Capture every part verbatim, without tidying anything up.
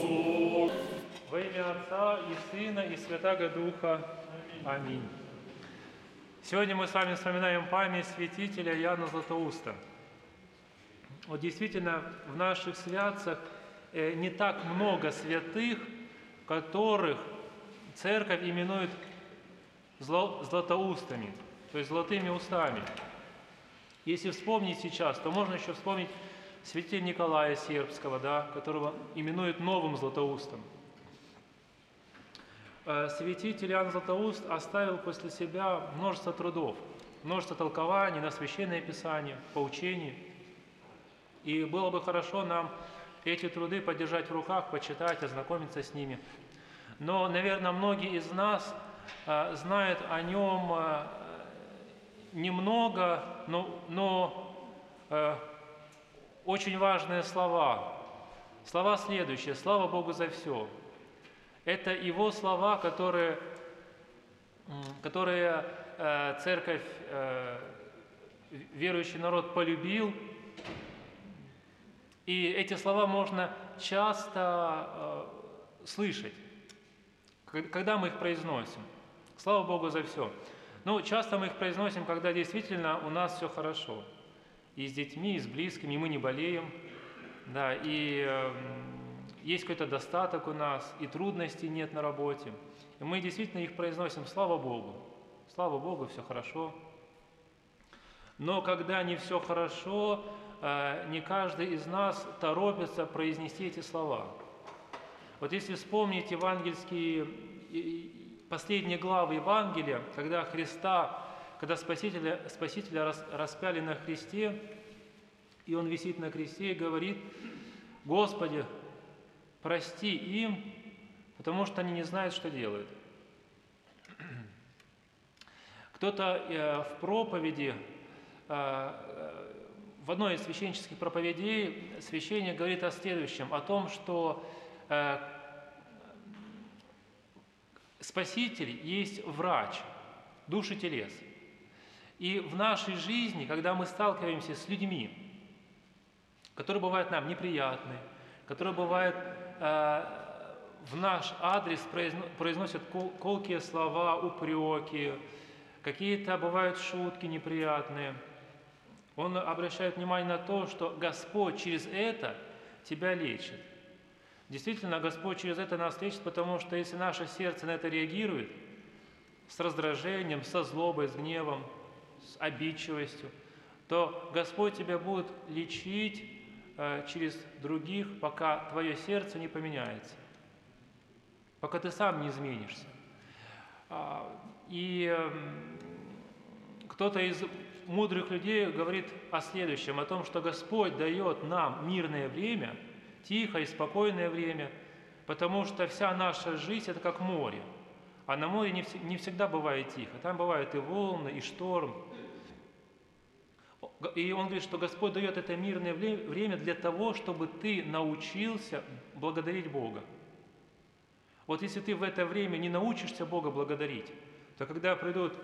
Во имя Отца и Сына и Святаго Духа. Аминь. Сегодня мы с вами вспоминаем память святителя Иоанна Златоуста. Вот действительно, в наших святцах не так много святых, которых Церковь именует златоустами, то есть золотыми устами. Если вспомнить сейчас, то можно еще вспомнить святителя Николая Сербского, да, которого именуют новым Златоустом. Святитель Иоанн Златоуст оставил после себя множество трудов, множество толкований на Священное Писание, поучений. И было бы хорошо нам эти труды подержать в руках, почитать, ознакомиться с ними. Но, наверное, многие из нас знают о нем немного, но, но очень важные слова. Слова следующие: «Слава Богу за все». Это его слова, которые, которые э, церковь, э, верующий народ полюбил. И эти слова можно часто э, слышать, когда мы их произносим. Слава Богу за все. Но часто мы их произносим, когда действительно у нас все хорошо. И с детьми, и с близкими, и мы не болеем. Да, и... Э, Есть какой-то достаток у нас, и трудностей нет на работе. И мы действительно их произносим: слава Богу, слава Богу, все хорошо. Но когда не все хорошо, не каждый из нас торопится произнести эти слова. Вот если вспомнить евангельские, последние главы Евангелия, когда Христа, когда Спасителя, Спасителя распяли на кресте, и Он висит на кресте и говорит: «Господи, прости им, потому что они не знают, что делают». Кто-то в проповеди, в одной из священнических проповедей, священник говорит о следующем, о том, что Спаситель есть врач души телес. И в нашей жизни, когда мы сталкиваемся с людьми, которые бывают нам неприятны, которые бывают э, в наш адрес произно, произносят кол, колкие слова, упреки, какие-то бывают шутки неприятные. Он обращает внимание на то, что Господь через это тебя лечит. Действительно, Господь через это нас лечит, потому что если наше сердце на это реагирует с раздражением, со злобой, с гневом, с обидчивостью, то Господь тебя будет лечить через других, пока твое сердце не поменяется, пока ты сам не изменишься. И кто-то из мудрых людей говорит о следующем, о том, что Господь дает нам мирное время, тихое и спокойное время, потому что вся наша жизнь – это как море, а на море не всегда бывает тихо, там бывают и волны, и шторм. И он говорит, что Господь дает это мирное время для того, чтобы ты научился благодарить Бога. Вот если ты в это время не научишься Бога благодарить, то когда придут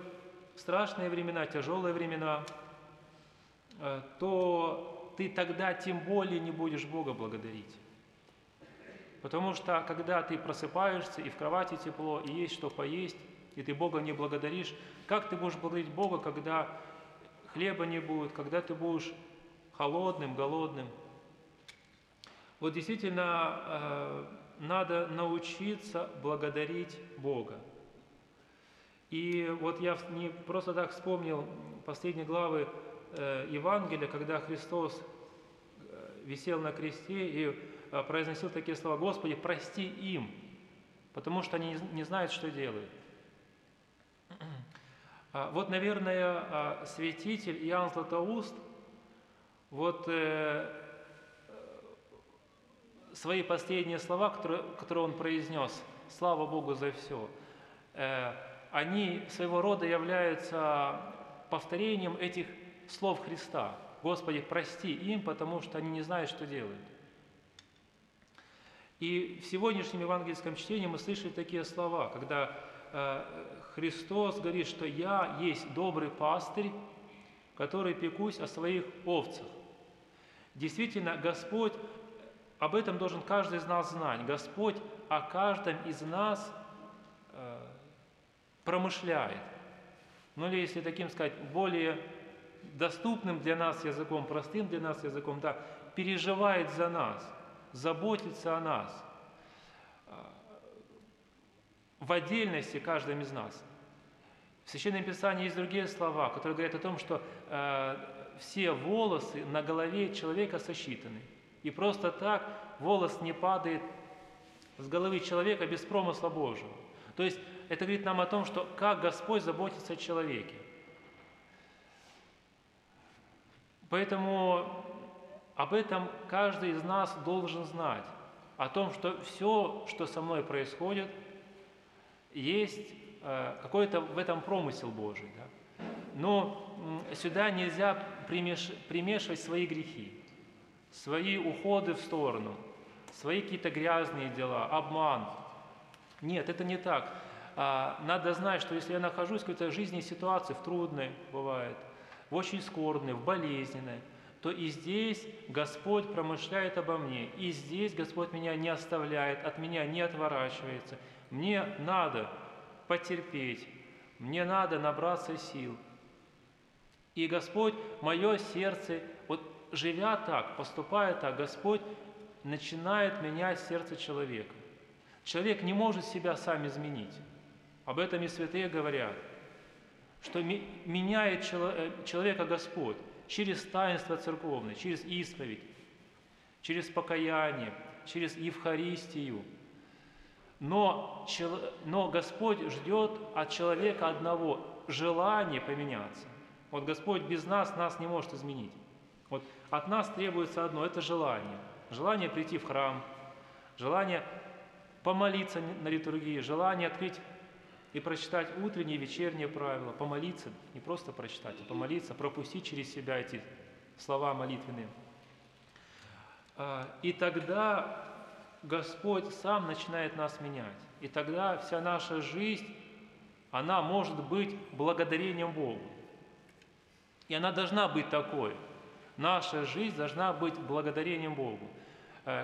страшные времена, тяжелые времена, то ты тогда тем более не будешь Бога благодарить. Потому что когда ты просыпаешься, и в кровати тепло, и есть что поесть, и ты Бога не благодаришь, как ты будешь благодарить Бога, когда хлеба не будет, когда ты будешь холодным, голодным? Вот действительно надо научиться благодарить Бога. И вот я не просто так вспомнил последние главы Евангелия, когда Христос висел на кресте и произносил такие слова: «Господи, прости им, потому что они не знают, что делают». Вот, наверное, святитель Иоанн Златоуст вот э, свои последние слова, которые, которые он произнес, «Слава Богу за все», э, они своего рода являются повторением этих слов Христа: «Господи, прости им, потому что они не знают, что делают». И в сегодняшнем евангельском чтении мы слышали такие слова, когда Христос говорит, что «Я есть добрый пастырь, который пекусь о своих овцах». Действительно, Господь Об этом должен каждый из нас знать. Господь о каждом из нас э, промышляет. Ну или, если таким сказать, более доступным для нас языком, простым для нас языком, да, переживает за нас, заботится о нас. В отдельности каждым из нас. В Священном Писании есть другие слова, которые говорят о том, что э, все волосы на голове человека сосчитаны. И просто так волос не падает с головы человека без промысла Божьего. То есть это говорит нам о том, что как Господь заботится о человеке. Поэтому об этом каждый из нас должен знать. О том, что все, что со мной происходит, есть э, какой-то в этом промысел Божий. Да? Но м, сюда нельзя примеш, примешивать свои грехи, свои уходы в сторону, свои какие-то грязные дела, обман. Нет, это не так. А, надо знать, что если я нахожусь в какой-то жизненной ситуации, в трудной бывает, в очень скорбной, в болезненной, то и здесь Господь промышляет обо мне, и здесь Господь меня не оставляет, от меня не отворачивается. Мне надо потерпеть, мне надо набраться сил. И Господь, мое сердце, вот живя так, поступая так, Господь начинает менять сердце человека. Человек не может себя сам изменить. Об этом и святые говорят, что меняет человека Господь через таинство церковное, через исповедь, через покаяние, через Евхаристию. Но, но Господь ждет от человека одного – желания поменяться. Вот Господь без нас нас не может изменить. Вот от нас требуется одно – это желание. Желание прийти в храм, желание помолиться на литургии, желание открыть и прочитать утренние и вечерние правила, помолиться, не просто прочитать, а помолиться, пропустить через себя эти слова молитвенные. И тогда Господь сам начинает нас менять. И тогда вся наша жизнь, она может быть благодарением Богу. И она должна быть такой. Наша жизнь должна быть благодарением Богу.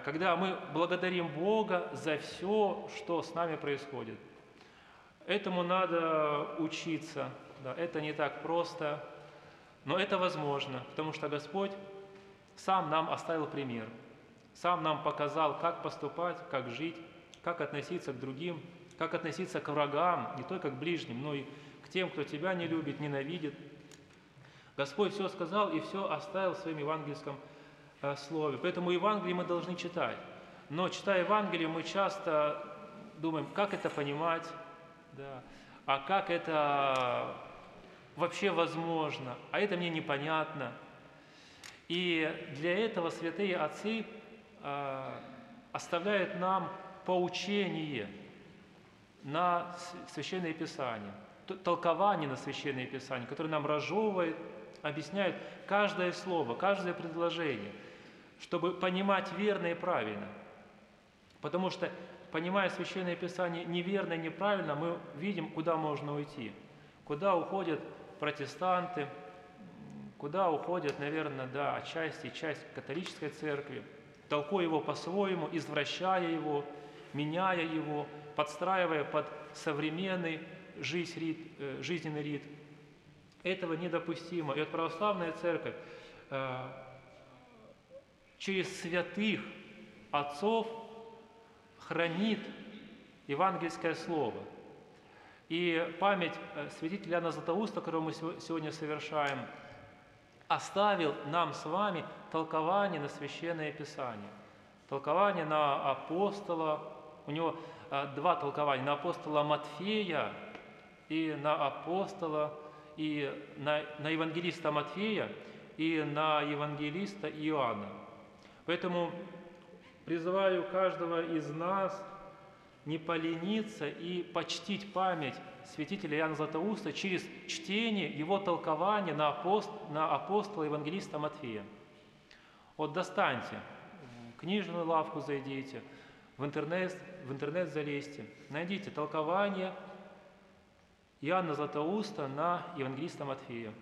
Когда мы благодарим Бога за все, что с нами происходит. Этому надо учиться. Да, это не так просто, но это возможно, потому что Господь сам нам оставил пример. Сам нам показал, как поступать, как жить, как относиться к другим, как относиться к врагам, не только к ближним, но и к тем, кто тебя не любит, ненавидит. Господь все сказал и все оставил в своем евангельском э, слове. Поэтому Евангелие мы должны читать. Но, читая Евангелие, мы часто думаем, как это понимать, да, а как это вообще возможно, а это мне непонятно. И для этого святые отцы оставляет нам поучение на Священное Писание, толкование на Священное Писание, которое нам разжевывает, объясняет каждое слово, каждое предложение, чтобы понимать верно и правильно. Потому что, понимая Священное Писание неверно и неправильно, мы видим, куда можно уйти, куда уходят протестанты, куда уходят, наверное, да, отчасти часть католической церкви, толкуя его по-своему, извращая его, меняя его, подстраивая под современный жизненный рит. Этого недопустимо. И вот православная церковь через святых отцов хранит евангельское слово. И память святителя Иоанна Златоуста, которую мы сегодня совершаем, оставил нам с вами толкование на Священное Писание, толкование на апостола, у него э, два толкования, на апостола Матфея и на апостола, и на, на евангелиста Матфея и на евангелиста Иоанна. Поэтому призываю каждого из нас не полениться и почтить память святителя Иоанна Златоуста через чтение его толкования на, апост... на апостола евангелиста Матфея. Вот достаньте, в книжную лавку зайдите, в интернет, в интернет залезьте, найдите толкование Иоанна Златоуста на евангелиста Матфея.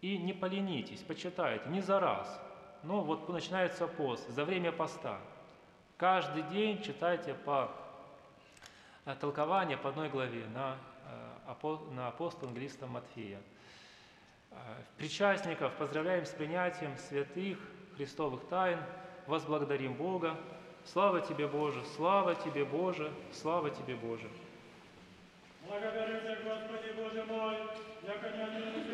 И не поленитесь, почитайте, не за раз, но вот начинается пост, за время поста. Каждый день читайте по толкованию по одной главе на, на апостола-евангелиста Матфея. Причастников поздравляем с принятием святых Христовых тайн, возблагодарим Бога. Слава Тебе, Боже! Слава Тебе, Боже! Слава Тебе, Боже! Благодарю Тебя, Господи, Боже мой! Я, конечно,